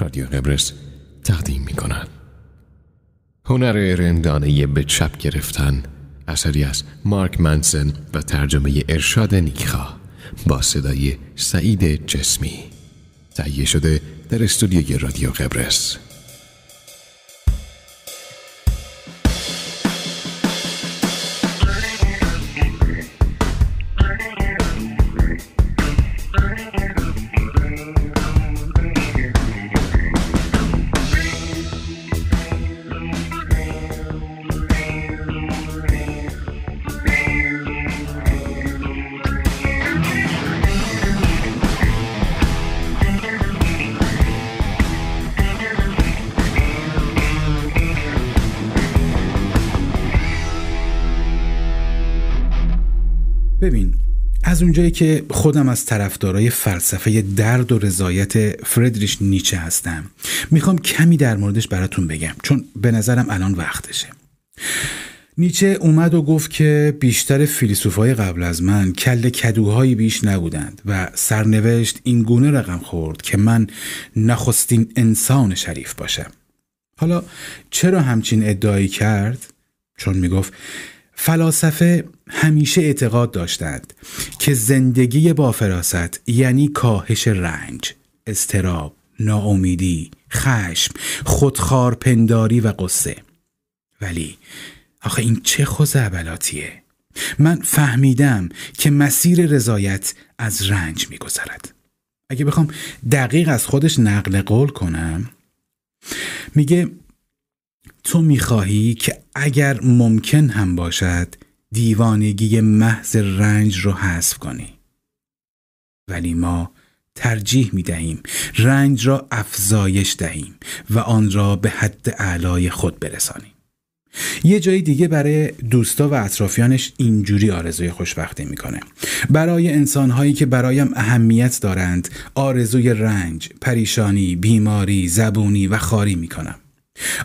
رادیو قبرس تقدیم می کنند. هنر رندانه به چپ گرفتن، اثری از مارک منسن و ترجمه ارشاد نیکا با صدای سعید جسمی، تهیه شده در استودیوی رادیو قبرس. ببین، از اونجایی که خودم از طرفدارای فلسفه درد و رضایت فریدریش نیچه هستم، میخوام کمی در موردش براتون بگم، چون به نظرم الان وقتشه. نیچه اومد و گفت که بیشتر فیلسوفای قبل از من کله کدوهایی بیش نبودند و سرنوشت این گونه رقم خورد که من نخستین انسان شریف باشم. حالا چرا همچین ادعایی کرد؟ چون میگفت فلاسفه همیشه اعتقاد داشتند که زندگی با فراست یعنی کاهش رنج، اضطراب، ناامیدی، خشم، خودخوارپنداری و غصه. ولی آخه این چه خزعبلاتیه؟ من فهمیدم که مسیر رضایت از رنج می‌گذرد. اگه بخوام دقیق از خودش نقل قول کنم، میگه تو میخواهی که اگر ممکن هم باشد دیوانگی محض رنج رو حذف کنی، ولی ما ترجیح میدهیم رنج را افزایش دهیم و آن را به حد اعلای خود برسانیم. یه جای دیگه برای دوستا و اطرافیانش اینجوری آرزوی خوشبختی میکنه: برای انسانهایی که برایم اهمیت دارند آرزوی رنج، پریشانی، بیماری، زبونی و خاری میکنم.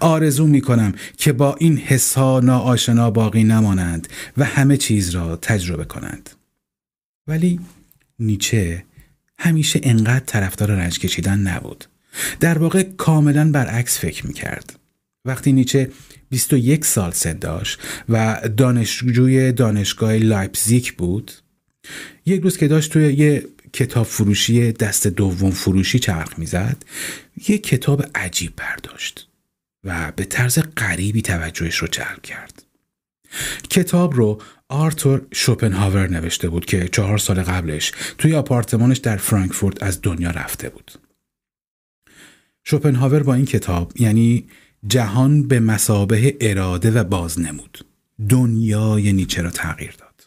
آرزو می کنم که با این حسها ناآشنا باقی نمانند و همه چیز را تجربه کنند. ولی نیچه همیشه انقدر طرفدار رنج کشیدن نبود. در واقع کاملا برعکس فکر می کرد. وقتی نیچه 21 سال سن داشت و دانشجوی دانشگاه لایپزیگ بود، یک روز که داشت توی یه کتاب فروشی دست دوم فروشی چرخ می زد، یه کتاب عجیب برداشت و به طرز غریبی توجهش رو جلب کرد. کتاب رو آرتور شوپنهاور نوشته بود که 4 سال قبلش توی آپارتمانش در فرانکفورت از دنیا رفته بود. شوپنهاور با این کتاب، یعنی جهان به مثابه اراده و بازنمود، دنیای نیچه را تغییر داد.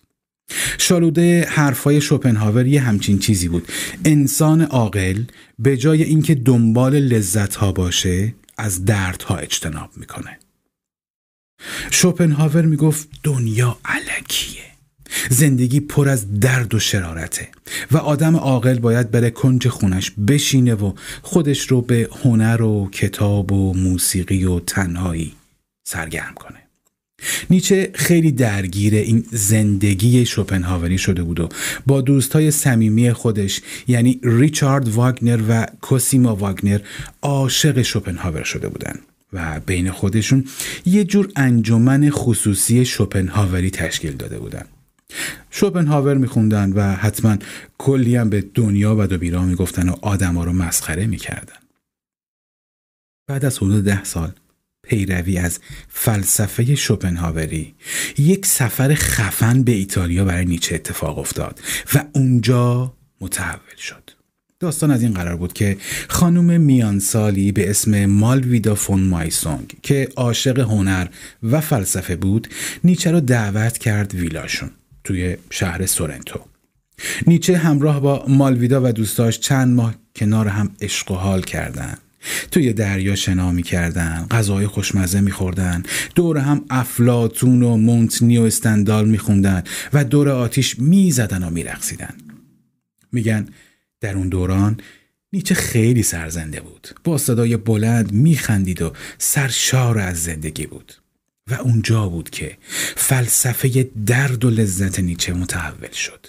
شالوده حرفای شوپنهاور یه همچین چیزی بود: انسان عاقل به جای اینکه دنبال لذت‌ها باشه، از دردها اجتناب میکنه. شوپنهاور میگفت دنیا الکیه، زندگی پر از درد و شرارته و آدم عاقل باید بره کنج خونش بشینه و خودش رو به هنر و کتاب و موسیقی و تنهایی سرگرم کنه. نیچه خیلی درگیر این زندگی شوپنهاوری شده بود و با دوستای صمیمی خودش، یعنی ریچارد واگنر و کوسیما واگنر، عاشق شوپنهاور شده بودند و بین خودشون یه جور انجمن خصوصی شوپنهاوری تشکیل داده بودند. شوپنهاور میخوندن و حتما کلی هم به دنیا و دوبیرا میگفتن و آدما رو مسخره میکردن. بعد از حدود 10 سال پیروی از فلسفه شوپنهاوری، یک سفر خفن به ایتالیا برای نیچه اتفاق افتاد و اونجا متحول شد. داستان از این قرار بود که خانم میانسالی به اسم مالویدا فون مایسونگ که عاشق هنر و فلسفه بود، نیچه رو دعوت کرد ویلاشون توی شهر سورنتو. نیچه همراه با مالویدا و دوستاش چند ماه کنار هم عشق و حال کردند. توی دریا شنا می کردن، غذای خوشمزه می خوردن، دور هم افلاطون و مونتنی و استندال می خوندن و دور آتیش می زدن و می رقصیدن. میگن در اون دوران نیچه خیلی سرزنده بود، با صدای بلند می خندید و سرشار از زندگی بود و اونجا بود که فلسفه درد و لذت نیچه متحول شد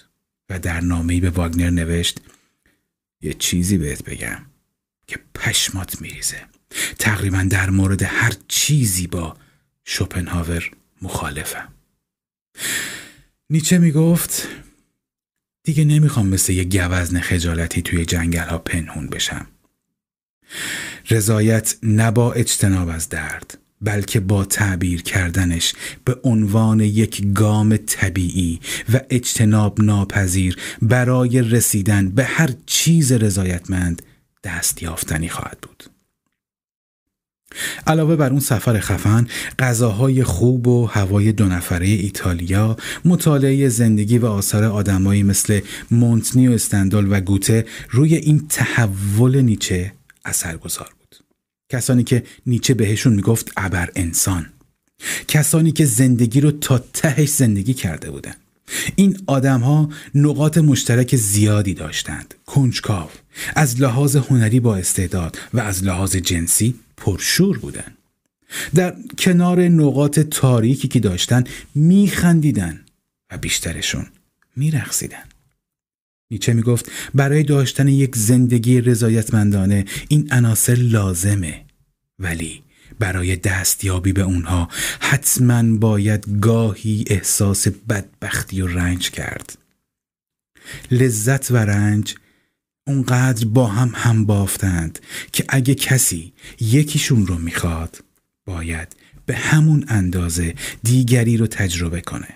و در نامه‌ای به واگنر نوشت: یه چیزی بهت بگم که پش چشمات میریزه. تقریبا در مورد هر چیزی با شوپنهاور مخالفم. نیچه میگفت دیگه نمیخوام مثل یه گوزن خجالتی توی جنگل ها پنهون بشم. رضایت نه با اجتناب از درد، بلکه با تعبیر کردنش به عنوان یک گام طبیعی و اجتناب ناپذیر برای رسیدن به هر چیز رضایتمند دست یافتنی خواهد بود. علاوه بر اون سفر خفن، غذاهای خوب و هوای دو نفره ایتالیا، مطالعه زندگی و آثار آدمایی مثل مونتنی و استندال و گوته روی این تحول نیچه اثرگذار بود. کسانی که نیچه بهشون میگفت ابر انسان، کسانی که زندگی رو تا تهش زندگی کرده بودن. این آدم‌ها نقاط مشترک زیادی داشتند: کنجکاو، از لحاظ هنری با استعداد و از لحاظ جنسی پرشور بودن. در کنار نقاط تاریکی که داشتن میخندیدن و بیشترشون میرقصیدن. نیچه میگفت برای داشتن یک زندگی رضایتمندانه این عناصر لازمه، ولی برای دستیابی به اونها حتما باید گاهی احساس بدبختی و رنج کرد. لذت و رنج اونقدر با هم بافتند که اگه کسی یکیشون رو میخواد باید به همون اندازه دیگری رو تجربه کنه.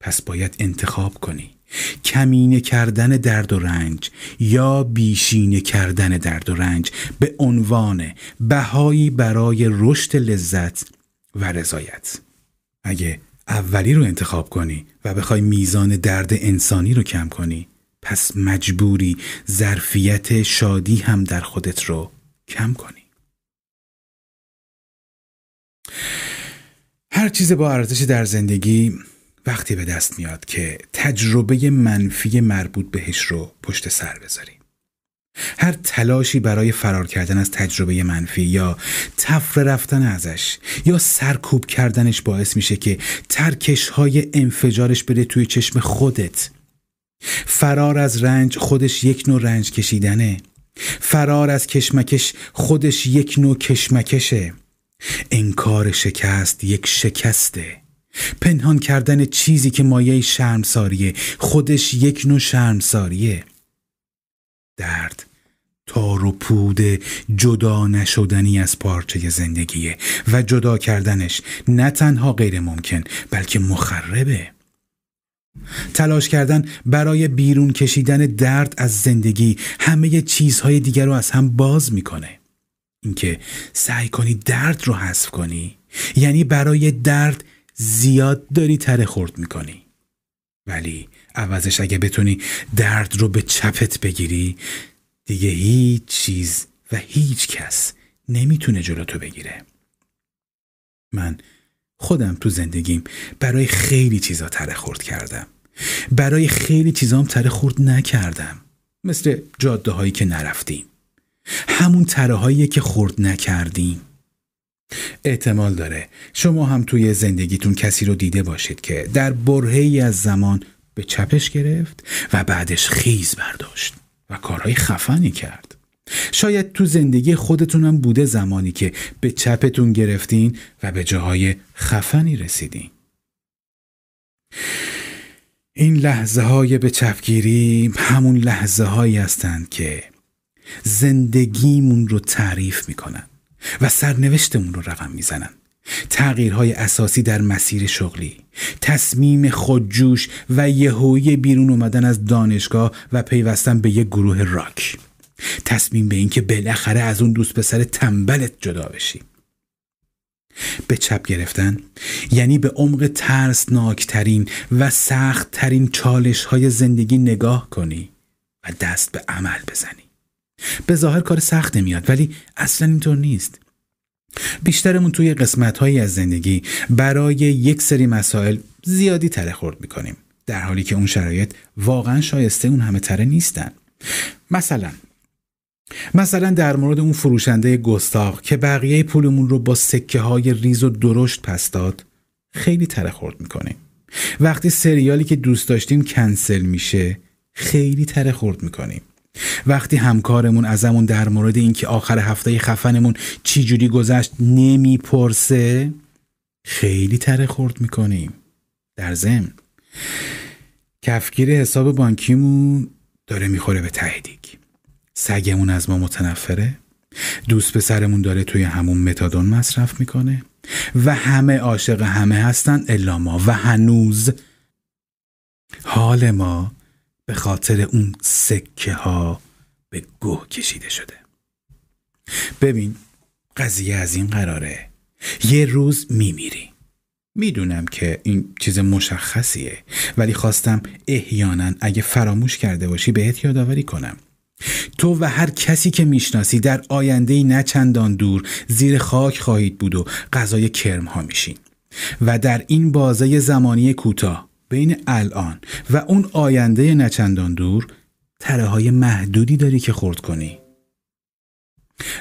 پس باید انتخاب کنی: کمینه کردن درد و رنج یا بیشینه کردن درد و رنج به عنوان بهایی برای رشد لذت و رضایت. اگه اولی رو انتخاب کنی و بخوای میزان درد انسانی رو کم کنی، پس مجبوری ظرفیت شادی هم در خودت رو کم کنی. هر چیز با ارزش در زندگی وقتی به دست میاد که تجربه منفی مربوط بهش رو پشت سر بذاریم. هر تلاشی برای فرار کردن از تجربه منفی یا تفره رفتن ازش یا سرکوب کردنش باعث میشه که ترکش‌های انفجارش بره توی چشم خودت. فرار از رنج خودش یک نوع رنج کشیدنه. فرار از کشمکش خودش یک نوع کشمکشه. انکار شکست یک شکسته. پنهان کردن چیزی که مایه شرمساریه خودش یک نوع شرمساریه. درد تار و پود جدا نشدنی از پارچه زندگیه و جدا کردنش نه تنها غیر ممکن بلکه مخربه. تلاش کردن برای بیرون کشیدن درد از زندگی همه چیزهای دیگر رو از هم باز میکنه. اینکه سعی کنی درد رو حذف کنی یعنی برای درد زیاد داری تره خورد میکنی، ولی عوضش اگه بتونی درد رو به چپت بگیری دیگه هیچ چیز و هیچ کس نمیتونه جلوتو بگیره. من خودم تو زندگیم برای خیلی چیزا تره خورد کردم، برای خیلی چیزام تره خورد نکردم، مثل جاده هایی که نرفتیم. همون تره هایی که خورد نکردیم. احتمال داره شما هم توی زندگیتون کسی رو دیده باشید که در برهه‌ای از زمان به چپش گرفت و بعدش خیز برداشت و کارهای خفنی کرد. شاید تو زندگی خودتون هم بوده زمانی که به چپتون گرفتین و به جاهای خفنی رسیدین. این لحظه های به چپگیری همون لحظه هایی هستند که زندگیمون رو تعریف میکنن و سرنوشتمون رو رقم میزنن. تغییرهای اساسی در مسیر شغلی، تصمیم خودجوش و یهویی بیرون اومدن از دانشگاه و پیوستن به یک گروه راک، تصمیم به این که بالاخره از اون دوست پسر تنبلت جدا بشی. به چپ گرفتن یعنی به عمق ترسناکترین و سختترین چالش‌های زندگی نگاه کنی و دست به عمل بزنی. به ظاهر کار سخت نمیاد ولی اصلا اینطور نیست. بیشترمون توی قسمت‌هایی از زندگی برای یک سری مسائل زیادی تره خورد می‌کنیم، در حالی که اون شرایط واقعا شایسته اون همه تره نیستن. مثلا در مورد اون فروشنده گستاخ که بقیه پولمون رو با سکه های ریز و درشت پس داد خیلی تره خورد می‌کنیم. وقتی سریالی که دوست داشتیم کنسل میشه خیلی تره خورد می‌کنیم. وقتی همکارمون ازمون در مورد اینکه آخر هفته خفنمون چی جوری گذشت نمیپرسه، خیلی تره خورد میکنیم. در ضمن کفگیر حساب بانکیمون داره میخوره به ته دیگ، سگمون از ما متنفره، دوست پسرمون داره توی همون متادون مصرف میکنه و همه عاشق همه هستن الا ما، و هنوز حال ما به خاطر اون سکه ها به گوه کشیده شده. ببین قضیه از این قراره، یه روز میمیری. میدونم که این چیز مشخصیه ولی خواستم احیانا اگه فراموش کرده باشی بهت یادآوری کنم. تو و هر کسی که میشناسی در آینده‌ای نه چندان دور زیر خاک خواهید بود و غذای کرم ها میشین و در این بازه زمانی کوتاه بین الان و اون آینده نه چندان دور تره های محدودی داری که خورد کنی.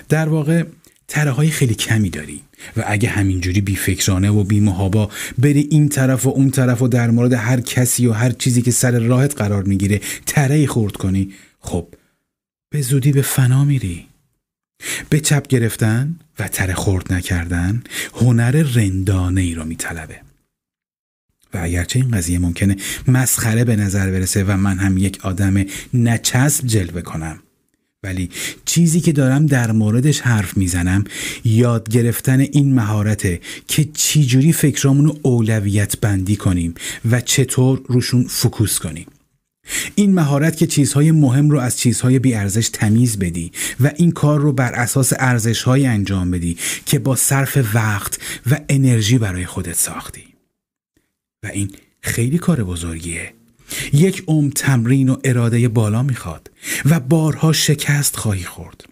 در واقع تره های خیلی کمی داری و اگه همینجوری بی فکرانه و بی محابا بری این طرف و اون طرف و در مورد هر کسی و هر چیزی که سر راهت قرار میگیره تره خورد کنی، خب به زودی به فنا میری. به چپ گرفتن و تره خورد نکردن هنر رندانه ای را میطلبه و اگرچه این قضیه ممکنه مسخره به نظر برسه و من هم یک آدم نچسب جلوه کنم، ولی چیزی که دارم در موردش حرف میزنم یاد گرفتن این مهارته که چی جوری فکرامونو اولویت بندی کنیم و چطور روشون فوکوس کنیم. این مهارت که چیزهای مهم رو از چیزهای بی ارزش تمیز بدی و این کار رو بر اساس ارزش‌های انجام بدی که با صرف وقت و انرژی برای خودت ساختی. و این خیلی کار بزرگیه. یک عمر تمرین و اراده بالا میخواد و بارها شکست خواهی خورد.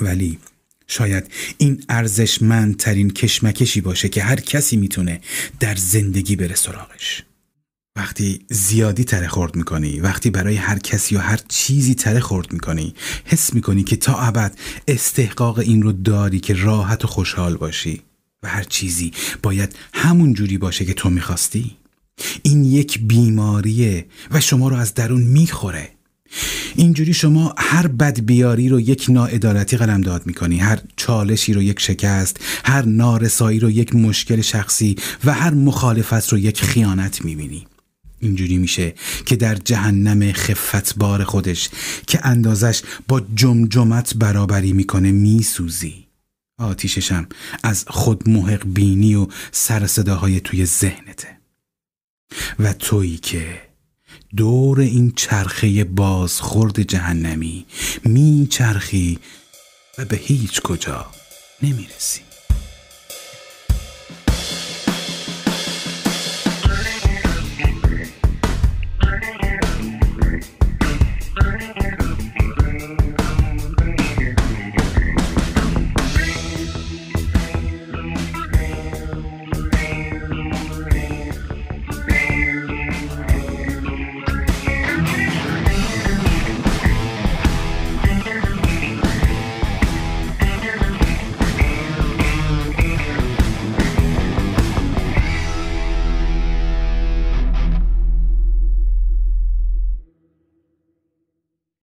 ولی شاید این ارزشمندترین کشمکشی باشه که هر کسی میتونه در زندگی بره سراغش. وقتی زیادی تره خورد میکنی، وقتی برای هر کسی و هر چیزی تره خورد میکنی، حس میکنی که تا ابد استحقاق این رو داری که راحت و خوشحال باشی و هر چیزی باید همون جوری باشه که تو میخواستی. این یک بیماریه و شما رو از درون میخوره. اینجوری شما هر بدبیاری رو یک ناعدالتی قلمداد میکنی، هر چالشی رو یک شکست، هر نارسایی رو یک مشکل شخصی و هر مخالفت رو یک خیانت میبینی. اینجوری میشه که در جهنم خفتبار خودش که اندازش با جمجمت برابری میکنه میسوزی. آتیششم از خود محق بینی و سرصداهای توی ذهنته و تویی که دور این چرخه بازخورد جهنمی میچرخی و به هیچ کجا نمیرسی.